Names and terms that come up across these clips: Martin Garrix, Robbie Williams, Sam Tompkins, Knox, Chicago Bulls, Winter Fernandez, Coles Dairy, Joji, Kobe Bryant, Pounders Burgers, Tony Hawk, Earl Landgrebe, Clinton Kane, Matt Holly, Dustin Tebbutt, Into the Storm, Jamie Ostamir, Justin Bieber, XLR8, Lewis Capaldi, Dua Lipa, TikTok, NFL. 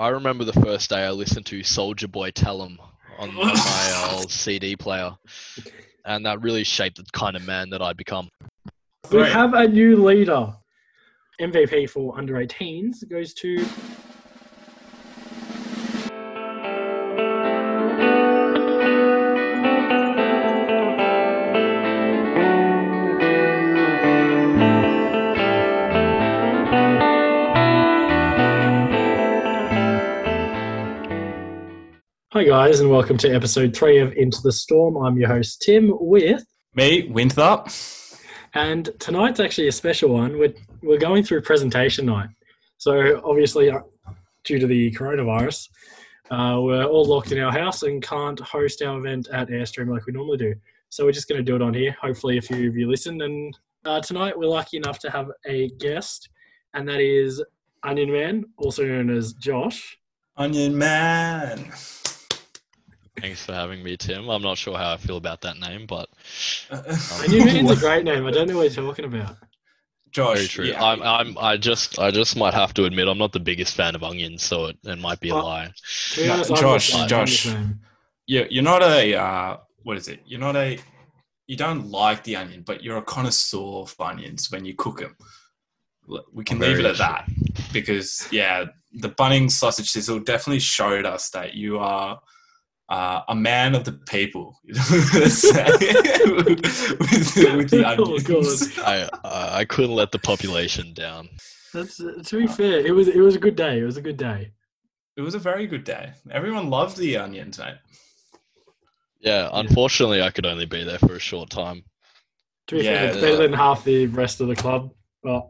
I remember the first day I listened to Soulja Boy Tell 'em on my old CD player, and that really shaped the kind of man that I'd become. We have a new leader. MVP for under 18s goes to... Hi guys, and welcome to episode 3 of Into the Storm. I'm your host Tim with... me, Winthrop. And tonight's actually a special one. We're going through presentation night. So obviously, due to the coronavirus, we're all locked in our house and can't host our event at Airstream like we normally do. So we're just going to do it on here. Hopefully a few of you listen. And tonight we're lucky enough to have a guest, and that is Onion Man, also known as Josh. Onion Man! Thanks for having me, Tim. I'm not sure how I feel about that name, but... Onion Man's a great name. I don't know what you're talking about. Josh, very true. Yeah. I just might have to admit I'm not the biggest fan of onions, so it might be a lie. No, Josh. You're not a... what is it? You're not a... You don't like the onion, but you're a connoisseur of onions when you cook them. We can leave it at that. Because, yeah, the Bunnings sausage sizzle definitely showed us that you are... a man of the people. with the onions. I couldn't let the population down. That's to be fair. It was a good day. It was a good day. It was a very good day. Everyone loved the onions, mate. Yeah, unfortunately, I could only be there for a short time. To be fair, it's better than half the rest of the club. But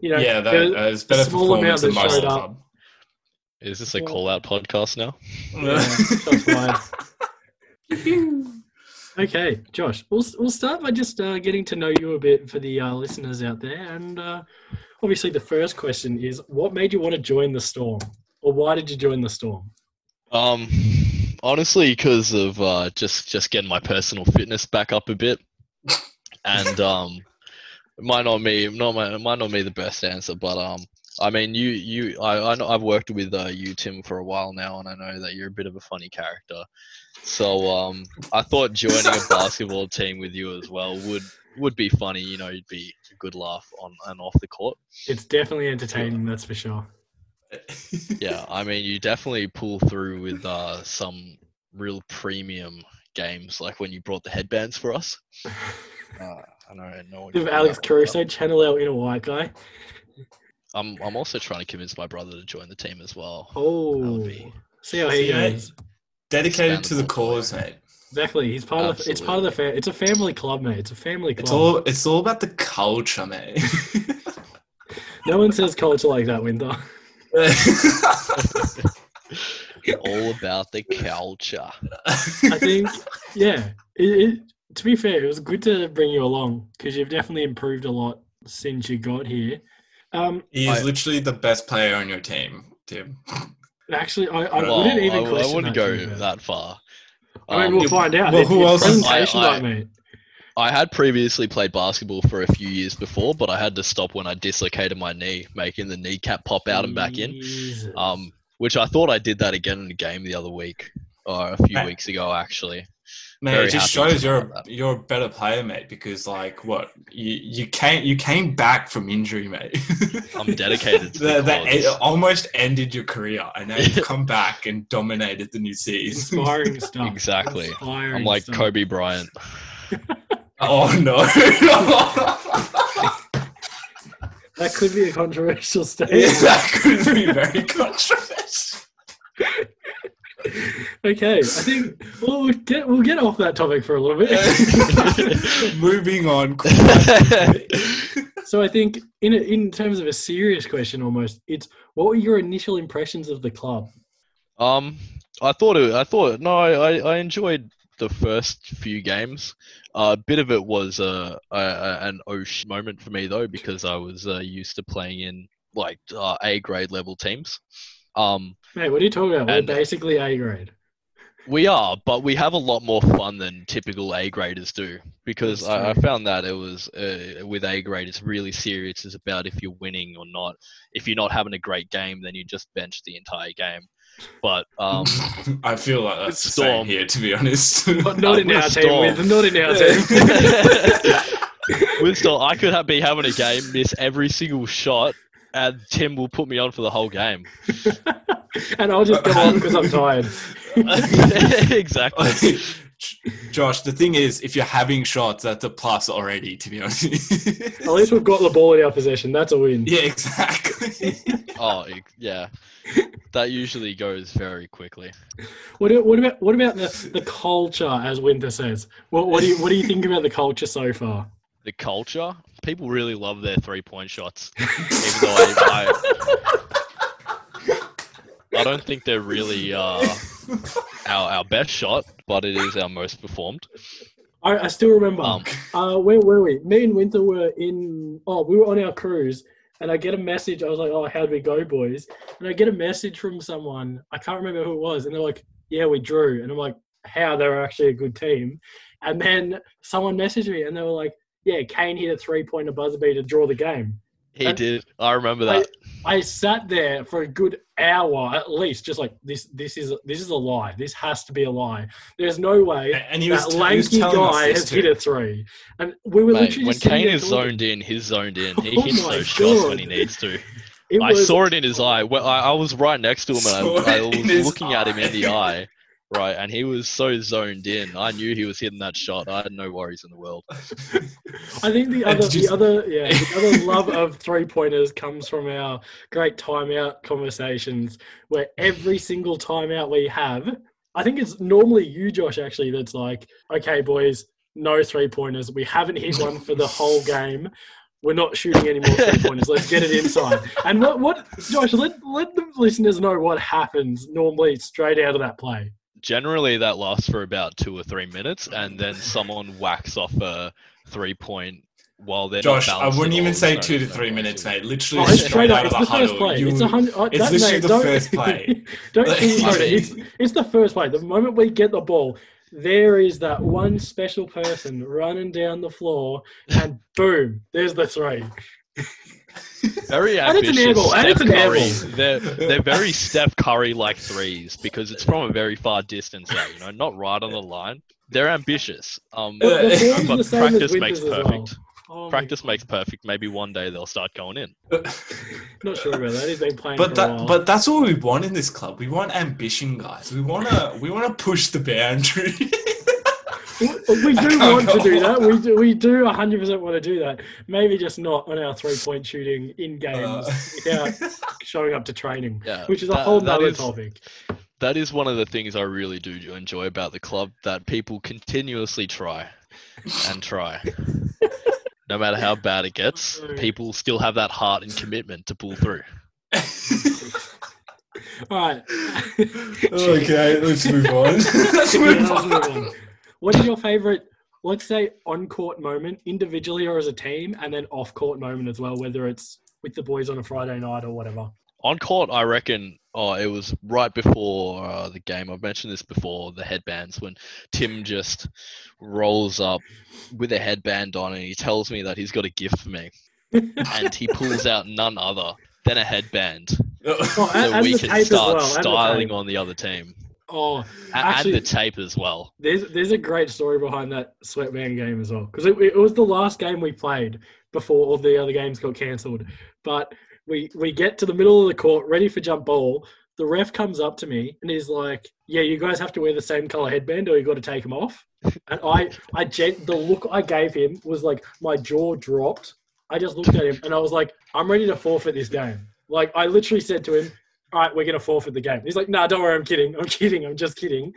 you know, yeah, it's better performance than most of the club. Is this a call-out podcast now? Okay, Josh, we'll start by just getting to know you a bit for the listeners out there. And obviously the first question is, what made you want to join the Storm? Or why did you join the Storm? Honestly, because of just getting my personal fitness back up a bit. And it might not be the best answer, but... I mean, I know I've worked with you, Tim, for a while now, and I know that you're a bit of a funny character. So I thought joining a basketball team with you as well would be funny. You know, you'd be a good laugh on and off the court. It's definitely entertaining, that's for sure. Yeah, I mean, you definitely pull through with some real premium games, like when you brought the headbands for us. I know. No one. If Alex Caruso, channel out inner white guy. I'm also trying to convince my brother to join the team as well. Oh, see how he goes. Dedicated to the cause, mate. Exactly. He's part of. It's part of the. It's a family club, mate. It's a family club. It's all about the culture, mate. No one says culture like that, Winter. All about the culture. I think. Yeah. To be fair, it was good to bring you along because you've definitely improved a lot since you got here. He is literally the best player on your team, Tim. Actually, I wouldn't even question I wouldn't go that far. I mean, we'll find out. Well, who else is like me? I had previously played basketball for a few years before, but I had to stop when I dislocated my knee, making the kneecap pop out and back in, which I thought I did that again in a game the other week, or a few weeks ago, actually. Mate, it just shows you're a better player, mate. Because like, what you came back from injury, mate. I'm dedicated. It almost ended your career, and now you've come back and dominated the new season. Inspiring stuff. Exactly. Inspiring I'm like stuff. Kobe Bryant. Oh no! That could be a controversial statement. Yeah, that could be very controversial. Okay, I think we'll get off that topic for a little bit. Moving on. So I think in terms of a serious question, almost, it's what were your initial impressions of the club? I enjoyed the first few games. A bit of it was an osh moment for me though, because I was used to playing in like A grade level teams. Mate, what are you talking about? We're basically A grade. We are, but we have a lot more fun than typical A-graders do, because I found that it was, with A-graders, really serious. It's about if you're winning or not. If you're not having a great game, then you just bench the entire game. But I feel like that's the same here, to be honest. But not in our team. Not in our team. With Storm, I could be having a game, miss every single shot, and Tim will put me on for the whole game. And I'll just go on because I'm tired. Exactly. Josh, the thing is, if you're having shots, that's a plus already, to be honest. At least we've got the ball in our possession. That's a win. Yeah, exactly. Oh, yeah. That usually goes very quickly. What about the culture, as Winter says? What do you think about the culture so far? The culture? People really love their three-point shots. Even though I don't think they're really our best shot, but it is our most performed. I still remember. Where were we? Me and Winter were we were on our cruise, and I get a message. I was like, oh, how'd we go, boys? And I get a message from someone. I can't remember who it was. And they're like, yeah, we drew. And I'm like, how? They were actually a good team. And then someone messaged me, and they were like, yeah, Kane hit a three-pointer buzzer beater to draw the game. He did. I remember that. I sat there for a good hour at least, just like this is a lie. This has to be a lie. There's no way that lanky guy has hit a three. And we were literally when Kane is zoned in, he's zoned in. He hits those shots when he needs to. I saw it in his eye. Well, I was right next to him, and I was looking at him in the eye. Right, and he was so zoned in. I knew he was hitting that shot. I had no worries in the world. I think the other love of three-pointers comes from our great timeout conversations, where every single timeout we have, I think it's normally you, Josh, actually, that's like, okay, boys, no three-pointers. We haven't hit one for the whole game. We're not shooting any more three-pointers. Let's get it inside. And what Josh, let the listeners know what happens normally straight out of that play. Generally, that lasts for about 2 or 3 minutes, and then someone whacks off a three-point while they're Josh, not balancing. I wouldn't even say 2 to 3 minutes, mate. Literally straight out of the huddle. It's literally the first play. It's the first play. The moment we get the ball, there is that one special person running down the floor, and boom, there's the three. Very ambitious. And it's an airball. They're very Steph Curry-like threes, because it's from a very far distance out, not right on the line. They're ambitious. But practice makes perfect. Well. Oh, practice makes perfect. Maybe one day they'll start going in. Not sure about that. He's been playing for a while. But that's what we want in this club. We want ambition, guys. We want to push the boundary. We do want to do that. We do 100% want to do that. Maybe just not on our three-point shooting in games without showing up to training, which is a whole nother topic. That is one of the things I really do enjoy about the club, that people continuously try and try. No matter how bad it gets, people still have that heart and commitment to pull through. All right. Okay, let's move on. Let's move on. What is your favourite, let's say, on-court moment, individually or as a team, and then off-court moment as well, whether it's with the boys on a Friday night or whatever? On-court, I reckon, it was right before the game. I've mentioned this before, the headbands, when Tim just rolls up with a headband on and he tells me that he's got a gift for me. And he pulls out none other than a headband. So we can start styling on the other team. Oh, actually, and the tape as well. There's a great story behind that sweatband game as well, because it was the last game we played before all the other games got cancelled. But we get to the middle of the court, ready for jump ball. The ref comes up to me and he's like, "Yeah, you guys have to wear the same color headband, or you got to take them off." And the look I gave him was like my jaw dropped. I just looked at him and I was like, "I'm ready to forfeit this game." Like, I literally said to him, "All right, we're going to forfeit the game." He's like, "No, don't worry, I'm kidding. I'm just kidding."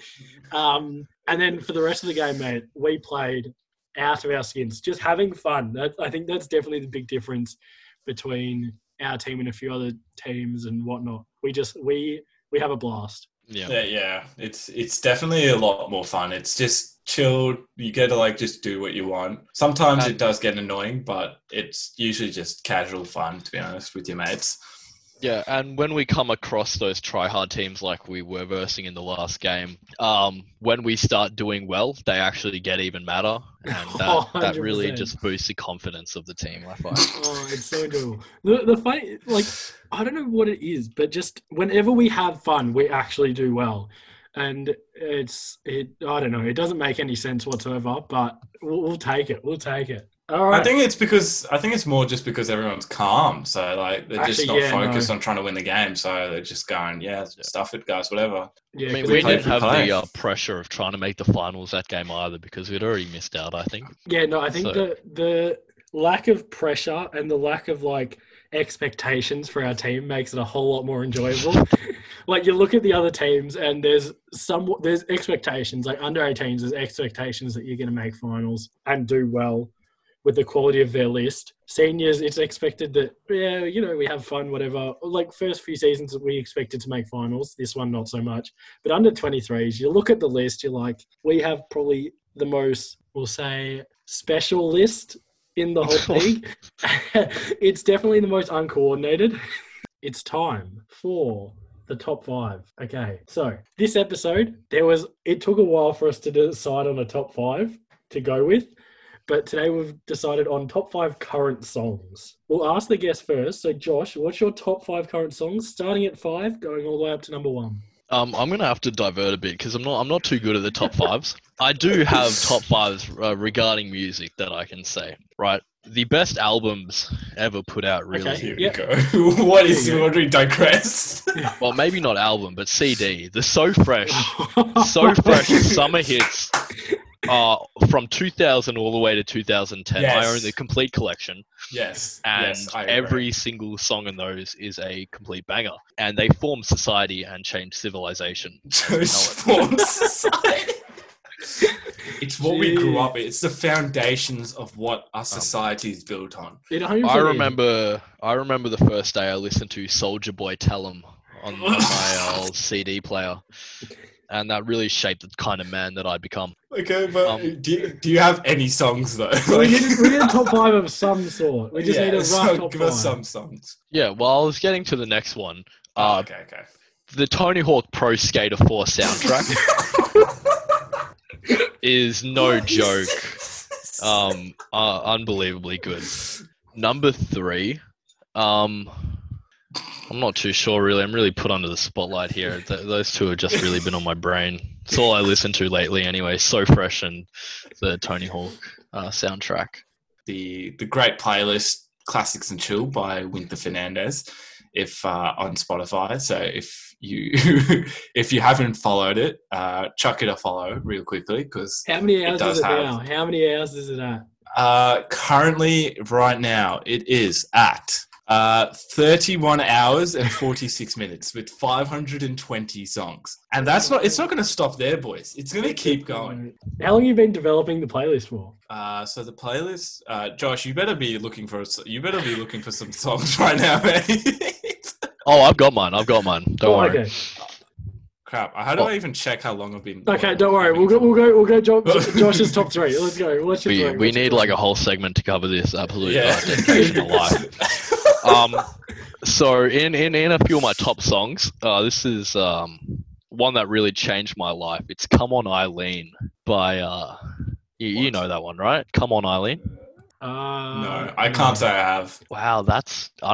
And then for the rest of the game, mate, we played out of our skins, just having fun. I think that's definitely the big difference between our team and a few other teams and whatnot. We have a blast. Yeah. It's definitely a lot more fun. It's just chilled. You get to just do what you want. Sometimes it does get annoying, but it's usually just casual fun, to be honest, with your mates. Yeah, and when we come across those try-hard teams like we were versing in the last game, when we start doing well, they actually get even madder. And that really just boosts the confidence of the team, I find. Oh, it's so cool. The funny, like, I don't know what it is, but just whenever we have fun, we actually do well. And I don't know, it doesn't make any sense whatsoever, but we'll take it. We'll take it. All right. I think it's more just because everyone's calm. So like they're focused on trying to win the game. So they're just going, stuff it, guys, whatever. Yeah, I mean, we didn't have the pressure of trying to make the finals that game either because we'd already missed out, I think. Yeah, no, I think the lack of pressure and the lack of like expectations for our team makes it a whole lot more enjoyable. Like you look at the other teams and there's expectations, like under 18s, there's expectations that you're going to make finals and do well. With the quality of their list. Seniors, it's expected that, we have fun, whatever. Like, first few seasons, we expected to make finals. This one, not so much. But under 23s, you look at the list, you're like, we have probably the most, we'll say, special list in the whole league. It's definitely the most uncoordinated. It's time for the top five. Okay, so this episode, it took a while for us to decide on a top five to go with. But today we've decided on top five current songs. We'll ask the guest first. So Josh, what's your top five current songs? Starting at 5, going all the way up to number 1. I'm going to have to divert a bit because I'm not too good at the top fives. I do have top fives regarding music that I can say, right? The best albums ever put out, really. Okay, here we go. What do we digress? Well, maybe not album, but CD. The So Fresh Summer Hits. From 2000 all the way to 2010, yes. I own the complete collection. Yes, and every single song in those is a complete banger. And they form society and change civilization. Form society. It's what we grew up with. It's the foundations of what our society is built on. I remember the first day I listened to Soulja Boy Tell 'em on my old CD player. And that really shaped the kind of man that I become. Okay, but do you have any songs, though? We need a top five of some sort. We just need a rough top give five. Us some songs. Yeah, well, I was getting to the next one. Okay. The Tony Hawk's Pro Skater 4 soundtrack is no joke. Unbelievably good. Number 3... I'm not too sure, really. I'm really put under the spotlight here. Those two have just really been on my brain. It's all I listen to lately anyway. So Fresh and the Tony Hawk soundtrack. The great playlist, Classics and Chill by Winter Fernandez, on Spotify. So if you haven't followed it, chuck it a follow real quickly. Because how many hours is it now? How many hours is it at? Currently, right now, it is at... 31 hours and 46 minutes with 520 songs. And it's not going to stop there, boys. It's going to keep going. How long have you been developing the playlist for? So the playlist, Josh, you better be looking for some songs right now, mate. I've got mine. Don't worry. Okay. Crap. I even check how long I've been... Okay, don't worry. We'll go Josh's top 3. Let's go. What's your three? We need like a whole segment to cover this absolute dedication of life. So in a few of my top songs, this is one that really changed my life. It's Come On, Eileen by you know that one, right? Come On, Eileen. No, I can't say I have. Wow, I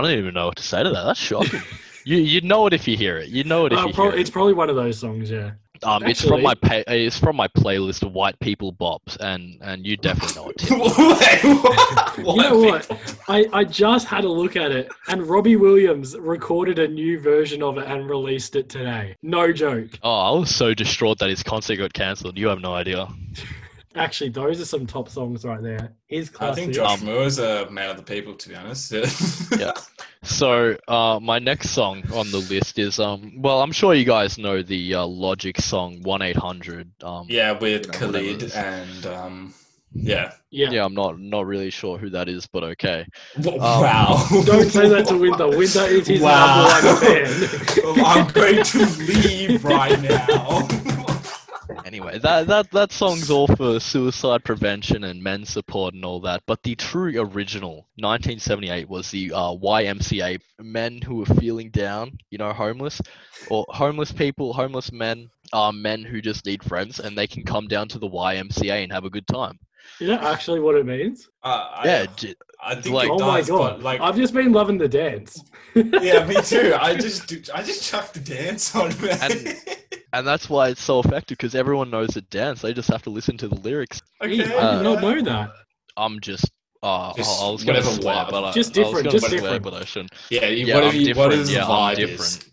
don't even know what to say to that. That's shocking. You'd know it if you hear it. You'd know it if you hear it. It's probably one of those songs, yeah. Actually, it's from my playlist of white people bops, and you definitely know it, Tim. You know what? I just had a look at it, and Robbie Williams recorded a new version of it and released it today. No joke. Oh, I was so distraught that his concert got cancelled. You have no idea. Actually, those are some top songs right there. His classic. I think Josh Moore's a man of the people, to be honest. Yeah. So, my next song on the list is, I'm sure you guys know the Logic song 1-800. With Khalid and... Yeah, I'm not really sure who that is, but okay. Wow. Don't say that to Winter. Winter is his number one fan. I'm going to leave right now. Anyway, that song's all for suicide prevention and men's support and all that, but the true original 1978 was the YMCA, men who were feeling down, you know, homeless, or homeless people, homeless men are men who just need friends, and they can come down to the YMCA and have a good time. Is that actually what it means? I think like, it does, oh my God. But like, I've just been loving the dance. Yeah, me too. I just chucked the dance on, man. And that's why it's so effective, because everyone knows the dance. They just have to listen to the lyrics. Okay, I did not know that. I'm just I was going to swear, but I shouldn't. Yeah, whatever the vibe is.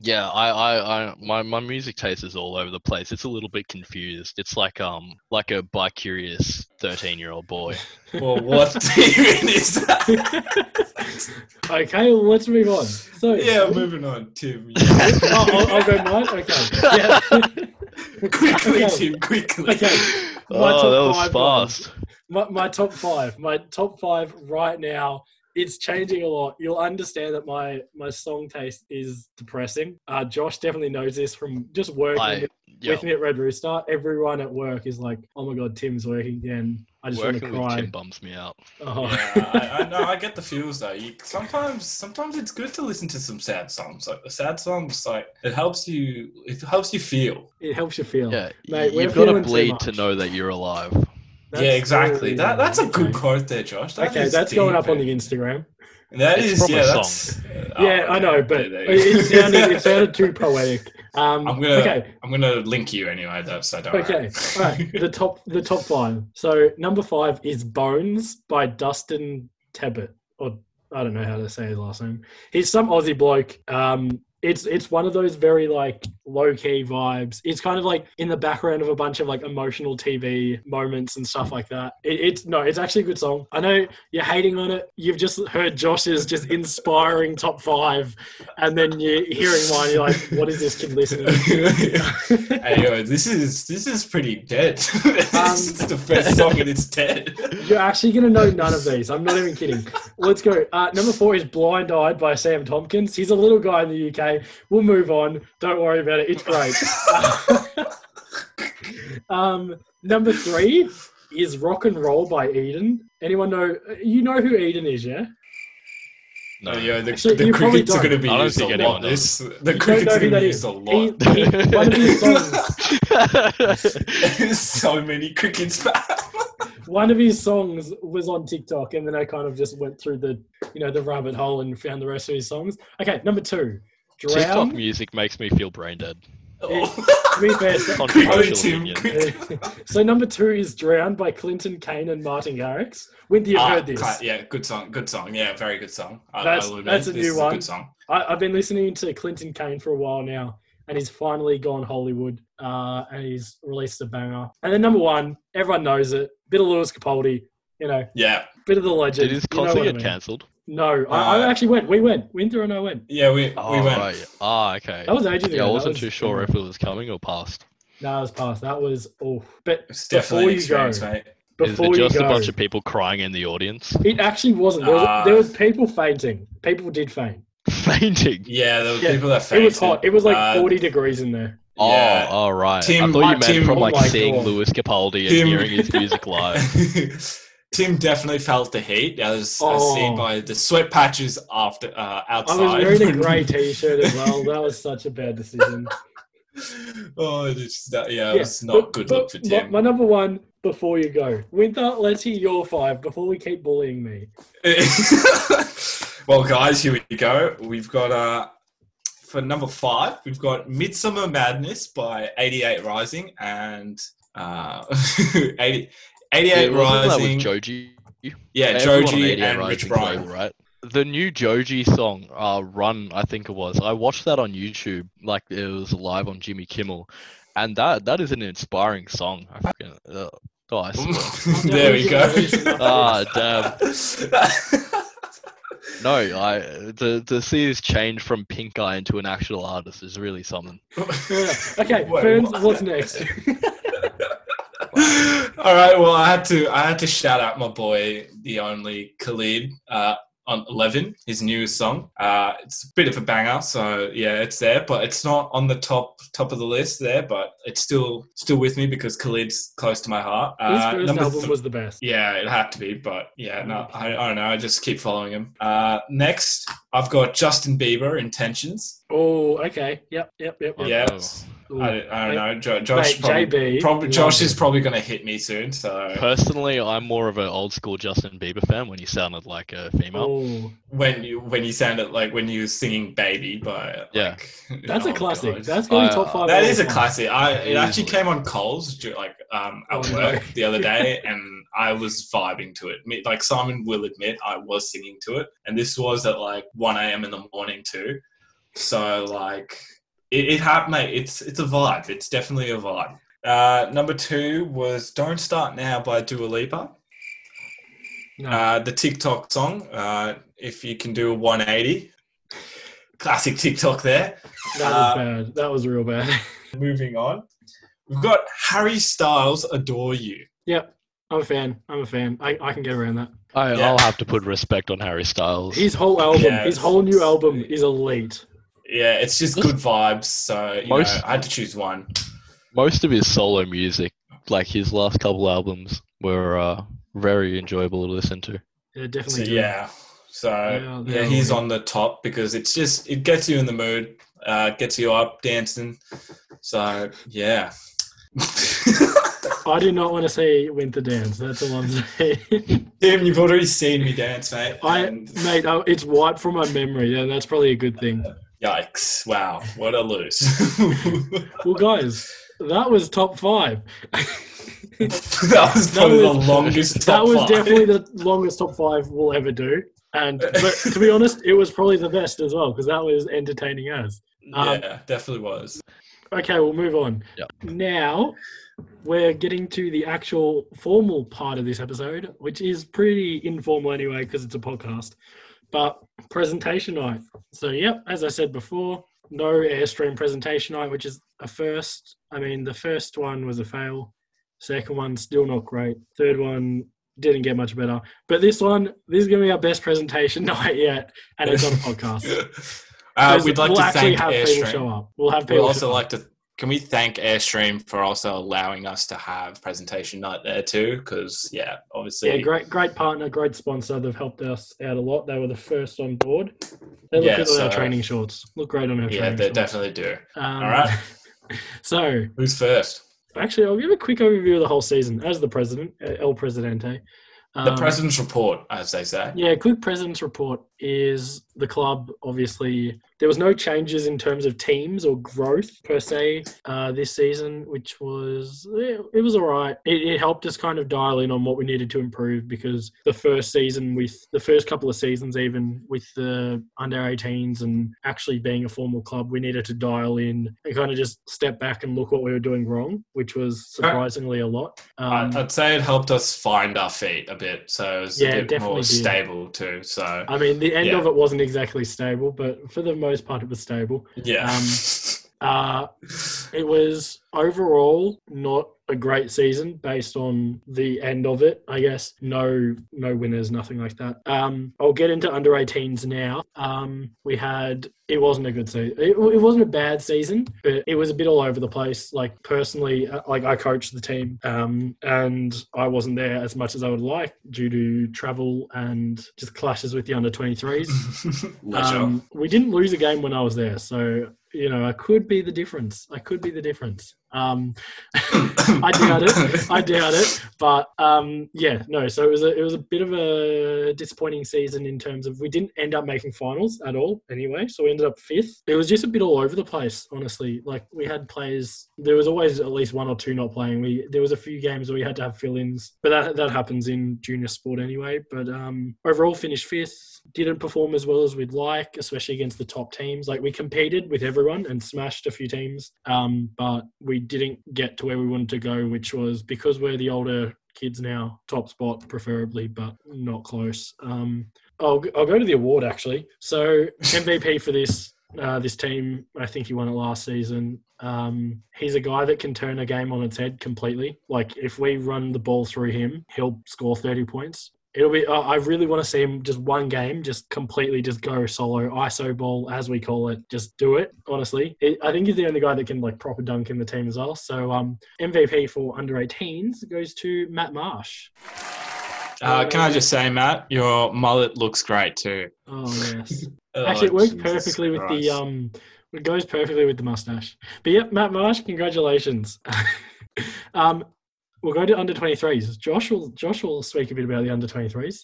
Yeah, my music taste is all over the place. It's a little bit confused. It's like a bi-curious 13-year-old boy. Well, what even is that? Okay, well, let's move on. So yeah, moving on, Tim. Oh, I'll go mine. Okay. Yeah. Quickly, okay. Tim. Quickly. Okay. My top five. My top five right now. It's changing a lot. You'll understand that my song taste is depressing. Josh definitely knows this from just working with me at Red Rooster. Everyone at work is like, "Oh my God, Tim's working again." I just want to cry. Working with Tim bums me out. Oh. Yeah, I know. I get the feels though. Sometimes it's good to listen to some sad songs. Like the sad songs, like it helps you feel. It helps you feel. Yeah, mate, you've got to bleed to know that you're alive. That's exactly. Really, that's a good quote there, Josh. That's going up on the Instagram. That's a song. I know, but it sounded too poetic. I'm gonna link you anyway, though. So don't. Okay, all right. The top five. So number five is "Bones" by Dustin Tebbutt, or I don't know how to say his last name. He's some Aussie bloke. It's one of those very like low key vibes. It's kind of like in the background of a bunch of like emotional TV moments and stuff like that. It's actually a good song. I know you're hating on it. You've just heard Josh's just inspiring top five, and then you're hearing mine. You're like, what is this kid listening to? Hey, this is pretty dead. This is the first song and it's dead. You're actually gonna know none of these. I'm not even kidding. Let's go. Number four is "Blind Eyed" by Sam Tompkins. He's a little guy in the UK. We'll move on. Don't worry about it. It's great. Number three is "Rock and Roll" by Eden. Anyone know? You know who Eden is, yeah? No, yeah. The crickets are going to be used a lot. The crickets are going to be used a lot. One of his songs. There's so many crickets. One of his songs was on TikTok, and then I kind of just went through the rabbit hole and found the rest of his songs. Okay, number two. TikTok music makes me feel brain dead. So number two is "Drown" by Clinton Kane and Martin Garrix. When do you heard this? Yeah, good song. Yeah, very good song. That's a new one. Good song. I've been listening to Clinton Kane for a while now, and he's finally gone Hollywood, and he's released a banger. And then number one, everyone knows it. Bit of Lewis Capaldi, you know. Yeah. Bit of the legend. Did his concert get cancelled? No, I actually went. We went. Winter and I went. Yeah, we went. Right. Oh, okay. That was ages ago. Yeah, I wasn't too sure if it was coming or past. No, it was past. That was But it's definitely before you go, mate. Is it just a bunch of people crying in the audience? It actually wasn't. There was people fainting. People did faint. Fainting. Yeah, there were people that fainted. It was hot. It was like 40 degrees in there. Oh, yeah. All right. Tim, I thought you meant from seeing Lewis Capaldi and hearing his music live. Tim definitely felt the heat, as seen by the sweat patches after outside. I was wearing a grey T-shirt as well. That was such a bad decision. It's not a good look for Tim. My number one, before you go. Winter, let's hear your five before we keep bullying me. Well, guys, here we go. We've got, for number five, we've got "Midsummer Madness" by 88 Rising and 88 Rising. That Joji. Yeah, Joji and Rich Brian. Right? The new Joji song, "Run," I think it was. I watched that on YouTube, like it was live on Jimmy Kimmel. And that is an inspiring song. I swear. There we go. Damn. No, to see this change from Pink Guy into an actual artist is really something. Okay, Ferns, what's next? All right, well, I had to shout out my boy, the only Khalid. on 11, his new song. It's a bit of a banger, so yeah, it's there, but it's not on the top of the list there, but it's still with me because Khalid's close to my heart. His first album was the best. Yeah, it had to be, but yeah, no, I don't know. I just keep following him. Next, I've got Justin Bieber, Intentions. Oh, okay. Yep. Yeah. I don't know. Josh, Josh is probably going to hit me soon. So personally, I'm more of an old school Justin Bieber fan. When you sounded like a female, when you sounded like when you were singing "Baby" by that's a classic. God. That's going to be top five. That is a classic. It actually came on Coles at work the other day, and I was vibing to it. Like Simon will admit, I was singing to it, and this was at like 1 a.m. in the morning too. So like. It happened, mate. It's a vibe. It's definitely a vibe. Number two was Don't Start Now by Dua Lipa. No. The TikTok song, if you can do a 180. Classic TikTok there. That was bad. That was real bad. Moving on. We've got Harry Styles, Adore You. Yep. I'm a fan. I can get around that. I'll have to put respect on Harry Styles. His whole album, his whole new album is elite. Yeah, it's just good vibes, so you know, I had to choose one. Most of his solo music, like his last couple albums, were very enjoyable to listen to. Yeah, definitely. So, he's on the top because it's just, it gets you in the mood, gets you up, dancing. So, yeah. I do not want to see Winter dance. That's the one thing. Tim, you've already seen me dance, mate. It's wiped from my memory, and that's probably a good thing. Yikes. Wow. What a lose. Well, guys, that was top five. That was definitely the longest top five we'll ever do. But to be honest, it was probably the best as well because that was entertaining as. Yeah, definitely was. Okay, we'll move on. Yep. Now, we're getting to the actual formal part of this episode, which is pretty informal anyway because it's a podcast. But presentation night. So, as I said before, no Airstream presentation night, which is a first. I mean, the first one was a fail. Second one, still not great. Third one, didn't get much better. But this is going to be our best presentation night yet, and it's on a podcast. Can we thank Airstream for also allowing us to have presentation night there too? Because, obviously... Yeah, great partner, great sponsor. They've helped us out a lot. They were the first on board. They look good on our training shorts. Look great on our training shorts. Yeah, they definitely do. All right. So... Who's first? Actually, I'll give a quick overview of the whole season as the president, El Presidente. The President's Report, as they say. Yeah, quick President's Report is the club, obviously... There was no changes in terms of teams or growth per se this season, which was it was all right. It helped us kind of dial in on what we needed to improve because the first couple of seasons, even with the under-18s and actually being a formal club, we needed to dial in and kind of just step back and look what we were doing wrong, which was surprisingly a lot. I'd say it helped us find our feet a bit, so it was a bit more stable too. So I mean, the end of it wasn't exactly stable, but for the most part it was stable. It was overall not a great season based on the end of it, I guess. No winners, nothing like that. I'll get into under 18s now. It wasn't a good season. It wasn't a bad season, but it was a bit all over the place. Like personally, like I coached the team and I wasn't there as much as I would like due to travel and just clashes with the under 23s. We didn't lose a game when I was there. So, I could be the difference. I doubt it. But so it was a bit of a disappointing season in terms of we didn't end up making finals at all anyway. So we ended up fifth. It was just a bit all over the place, honestly. Like we had players, there was always at least one or two not playing. There was a few games where we had to have fill-ins, but that happens in junior sport anyway. But overall finished fifth. Didn't perform as well as we'd like, especially against the top teams. Like we competed with everyone and smashed a few teams, but we didn't get to where we wanted to go, which was because we're the older kids now, top spot preferably, but not close. I'll go to the award actually. So MVP for this team, I think he won it last season. He's a guy that can turn a game on its head completely. Like if we run the ball through him, he'll score 30 points. It'll be. I really want to see him just one game, just completely just go solo, ISO ball as we call it. Just do it. Honestly, I think he's the only guy that can like proper dunk in the team as well. So MVP for under 18s goes to Matt Marsh. Can I just say, Matt, your mullet looks great too. Oh yes, actually it works perfectly with the It goes perfectly with the mustache. But yep, Matt Marsh, congratulations. We'll go to under 23s. Josh will speak a bit about the under 23s.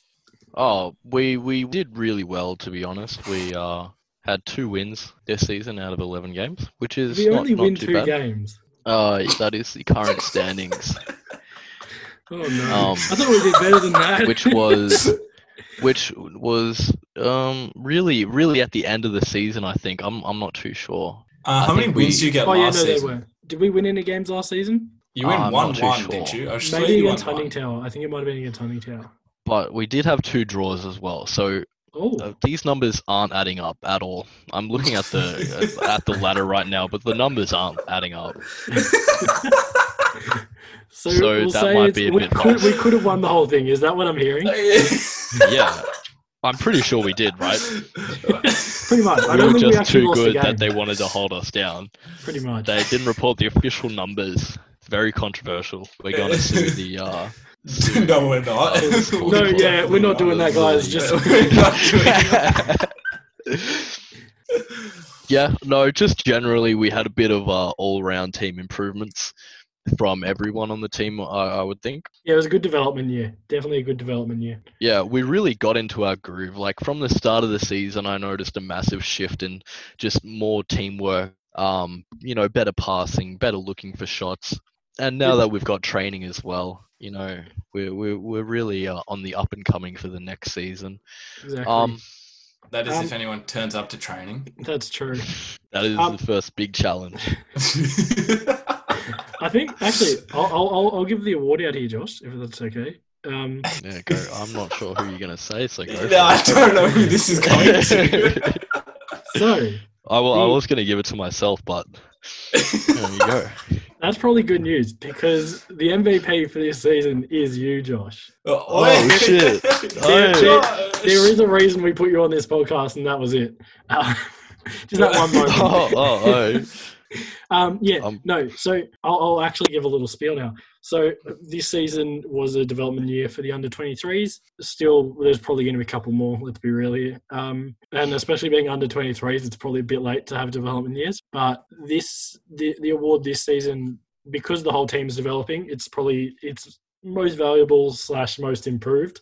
Oh, we did really well, to be honest. We had 2 wins this season out of 11 games, which is not too bad. Games. That is the current standings. Oh no! I thought we did better than that. Which was really, really at the end of the season. I think I'm not too sure. How many wins did you get last season? Did we win any games last season? You win 1-1, sure. Didn't you? Maybe against Hunting Tower. I think it might have been against Hunting Tower. But we did have 2 draws as well. So these numbers aren't adding up at all. I'm looking at the at the ladder right now, but the numbers aren't adding up. So we'll that might be a bit off. We could have won the whole thing. Is that what I'm hearing? Yeah. I'm pretty sure we did, right? Pretty much. We were just too good that they wanted to hold us down. Pretty much. They didn't report the official numbers. Very controversial. We're going to sue the... no, we're not. We're not doing that, guys. Just Yeah, no, just generally we had a bit of all-round team improvements from everyone on the team, I would think. Yeah, it was a good development year. Definitely a good development year. Yeah, we really got into our groove. Like, from the start of the season, I noticed a massive shift in just more teamwork, better passing, better looking for shots. And now that we've got training as well, we're really on the up and coming for the next season. Exactly. That is if anyone turns up to training. That's true. That is the first big challenge. I think, actually, I'll give the award out here, Josh, if that's okay. Yeah, go. I'm not sure who you're going to say, so go. No, I don't know who this is going to. So... I was going to give it to myself, but there you go. That's probably good news because the MVP for this season is you, Josh. Oh shit. There is a reason we put you on this podcast, and that was it. Just that one moment. So I'll actually give a little spiel now. So this season was a development year for the under 23s. Still, there's probably going to be a couple more, let's be real here. And especially being under 23s, it's probably a bit late to have development years. But the award this season, because the whole team's developing, it's probably its most valuable / most improved.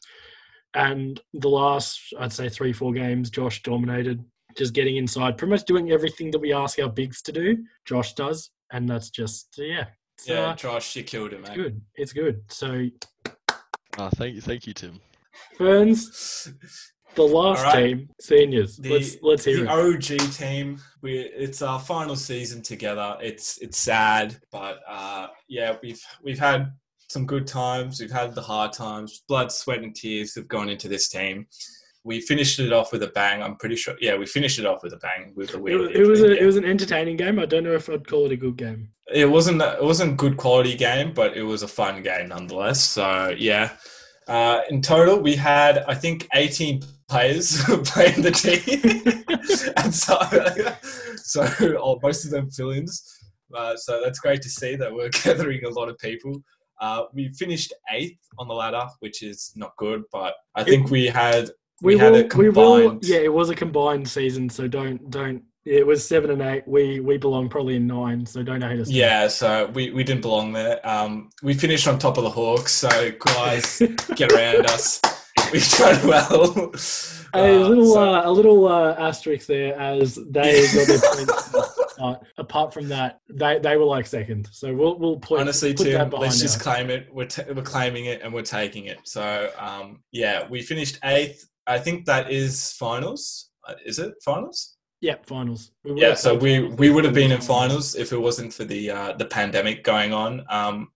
And the last, I'd say 3-4 games, Josh dominated. Just getting inside, pretty much doing everything that we ask our bigs to do. Josh does, and that's just Josh, you killed him, mate. It's good. So, thank you, Tim. Ferns, the last team, seniors. Let's hear it. The OG team. It's our final season together. It's sad, but we've had some good times. We've had the hard times. Blood, sweat, and tears have gone into this team. We finished it off with a bang. I'm pretty sure. Yeah, we finished it off with a bang. With a win. It was an entertaining game. I don't know if I'd call it a good game. It wasn't a good quality game, but it was a fun game nonetheless. So yeah, in total we had I think 18 players playing the team, and so most of them fill-ins. So that's great to see that we're gathering a lot of people. We finished 8th on the ladder, which is not good, but I think we had. It was a combined season, so don't. It was 7 and 8. We belong probably in 9, so don't hate us. Yeah, so we didn't belong there. We finished on top of the Hawks, so guys, get around us. We've done well. A little asterisk there as they got their points. Apart from that, they were like 2nd. So we'll put. Honestly, put Tim, let's just claim it. We're claiming it and we're taking it. So we finished 8th. I think that is finals. Is it finals? Yeah, finals. We would have been in finals if it wasn't for the pandemic going on.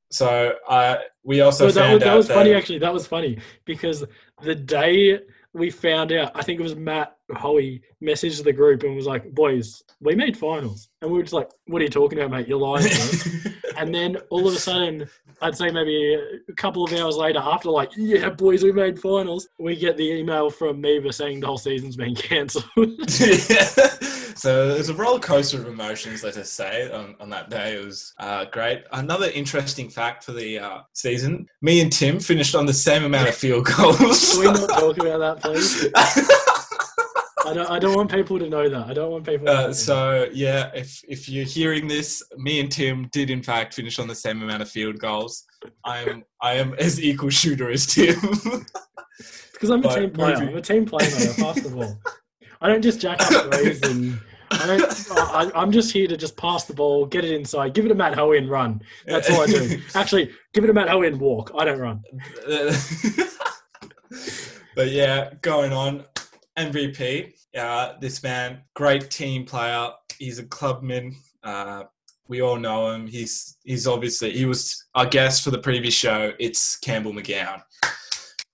We also found out that was funny, actually. That was funny because the day we found out, I think it was Matt Holly messaged the group and was like, boys, we made finals. And we were just like, what are you talking about? Mate? You're lying. And then all of a sudden, I'd say maybe a couple of hours later after like, yeah, boys, we made finals. We get the email from Meva saying the whole season's been cancelled. So it was a roller coaster of emotions, let us say, on that day. It was great. Another interesting fact for the season, me and Tim finished on the same amount of field goals. Can we not talk about that, please? I don't want people to know that. I don't want people to know that. So, yeah, if you're hearing this, me and Tim did, in fact, finish on the same amount of field goals. I am as equal shooter as Tim. Because I'm a team player. I'm a team player, though. I pass the ball. I don't just jack up threes and... I'm just here to just pass the ball, get it inside, give it to Matt Hoey and run. That's all I do. Actually, give it to Matt Hoey and walk. I don't run. But, yeah, going on. MVP. This man, great team player. He's a clubman. We all know him. He's obviously, he was our guest for the previous show. It's Campbell McGowan.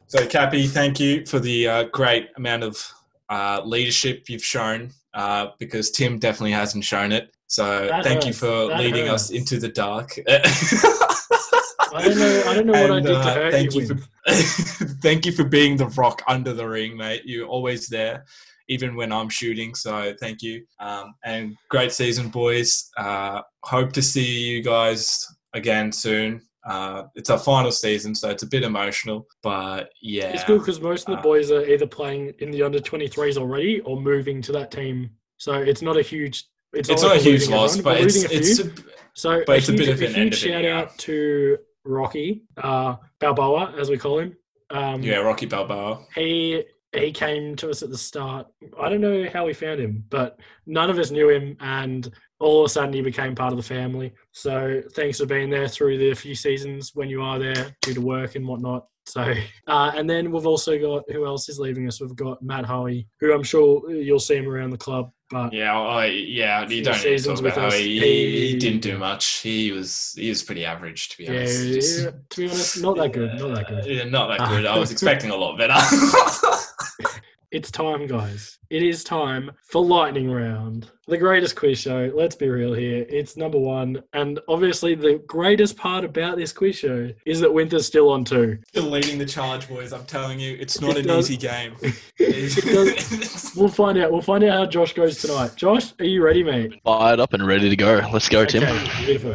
So, Cappy, thank you for the great amount of leadership you've shown because Tim definitely hasn't shown it. So, thank you for leading us into the dark. I don't know what I did to hurt you. Thank you for being the rock under the ring, mate. You're always there, even when I'm shooting. So thank you. And great season, boys. Hope to see you guys again soon. It's our final season, so it's a bit emotional. But, yeah. It's good because most of the boys are either playing in the under-23s already or moving to that team. So it's not a huge... It's not a huge loss, but it's a bit of an end of it. Shout out to... Rocky Balboa, as we call him. Rocky Balboa. He came to us at the start. I don't know how we found him, but none of us knew him, and all of a sudden he became part of the family. So thanks for being there through the few seasons when you are there due to work and whatnot. So, and then we've also got, who else is leaving us? We've got Matt Hoey, who I'm sure you'll see him around the club. But you don't need to talk about how he didn't do much. He was pretty average, to be honest. Yeah, to be honest, not that good. Yeah, not that good. I was expecting a lot better. It's time, guys. It is time for Lightning Round. The greatest quiz show, let's be real here. It's number one. And obviously the greatest part about this quiz show is that Winter's still on two. Still leading the charge, boys. I'm telling you, it's not an easy game. We'll find out how Josh goes tonight. Josh, are you ready, mate? Fired up and ready to go. Let's go, Tim. Beautiful.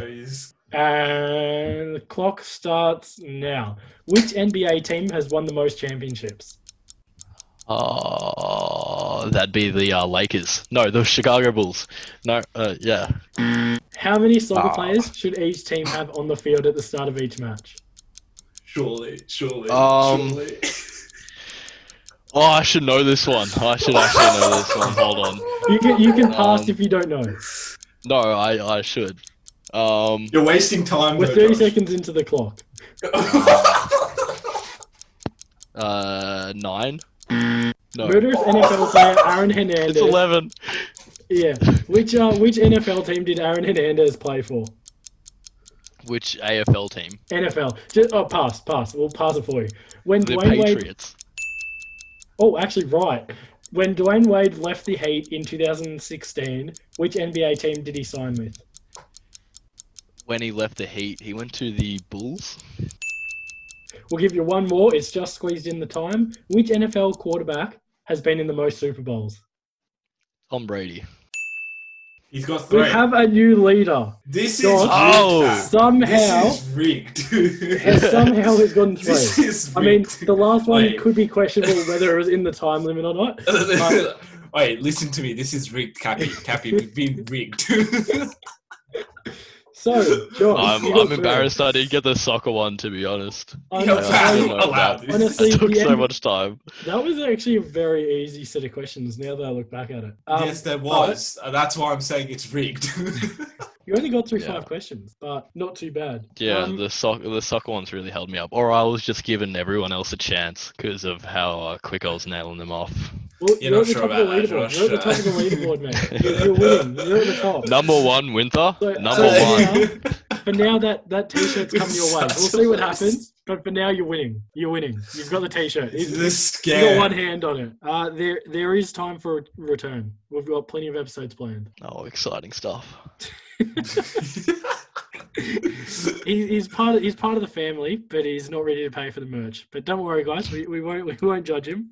And the clock starts now. Which NBA team has won the most championships? That'd be the Lakers. No, the Chicago Bulls. No, yeah. How many soccer players should each team have on the field at the start of each match? Surely. Oh, I should know this one. I should actually know this one. Hold on. You can pass if you don't know. No, I should. You're wasting time. We're 30 seconds into the clock. 9. No. Murderous NFL player Aaron Hernandez. It's 11. Yeah. Which NFL team did Aaron Hernandez play for? Which AFL team? NFL. Pass. We'll pass it for you. The Patriots. Oh, actually, right. When Dwayne Wade left the Heat in 2016, which NBA team did he sign with? When he left the Heat, he went to the Bulls. We'll give you one more. It's just squeezed in the time. Which NFL quarterback has been in the most Super Bowls? Tom Brady. He's got 3. We have a new leader. This is rigged. Somehow he's gotten 3. This is rigged. I mean, the last one could be questionable whether it was in the time limit or not. Wait, listen to me. This is rigged, Cappy. Cappy, we've been rigged. So, Josh, I'm embarrassed I didn't get the soccer one, to be honest. Honestly, it took so much time. That was actually a very easy set of questions, now that I look back at it. Yes, there was. That's why I'm saying it's rigged. You only got through 5 questions, but not too bad. Yeah, the soccer ones really held me up. Or I was just giving everyone else a chance because of how quick I was nailing them off. Well, you're not sure about that, Josh. You're at the top of the leaderboard, mate. You're winning. You're at the top. Number one, Winter. Number one. For now, that T-shirt's coming your way. We'll see what happens. But for now, you're winning. You're winning. You've got the T-shirt. This scare. You got one hand on it. There is time for a return. We've got plenty of episodes planned. Oh, exciting stuff. He's part of the family, but he's not ready to pay for the merch. But don't worry, guys, we won't judge him.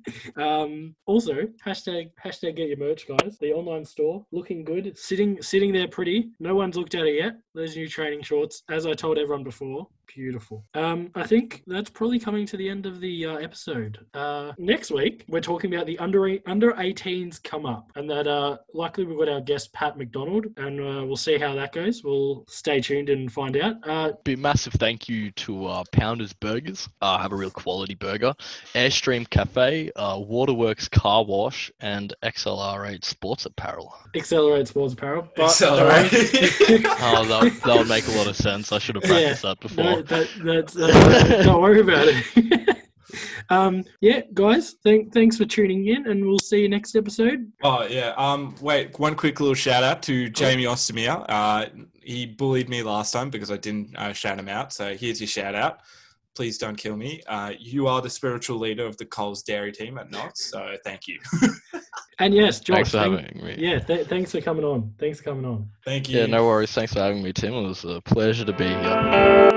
Also, hashtag get your merch, guys. The online store looking good, sitting there pretty. No one's looked at it yet. Those new training shorts, as I told everyone before, beautiful. I think that's probably coming to the end of the episode. Next week we're talking about the under 18s come up, and that likely we've got our guest Pat McDonald, and we'll see how that goes. We'll stay tuned and find out. Big massive thank you to Pounders Burgers. Have a real quality burger. Airstream Cafe, Waterworks Car Wash, and XLR8 Sports Apparel. XLR8 Sports Apparel. But, XLR8. Oh, that would make a lot of sense. I should have practiced that before. No, that's don't worry about it. Guys, thanks for tuning in, and we'll see you next episode. Oh yeah. Wait, one quick little shout out to Jamie Ostamir. He bullied me last time because I didn't shout him out. So here's your shout out. Please don't kill me. You are the spiritual leader of the Coles Dairy team at Knox. So thank you. And yes, Josh. Thanks for having me. Yeah. Thanks for coming on. Thank you. Yeah, no worries. Thanks for having me, Tim. It was a pleasure to be here.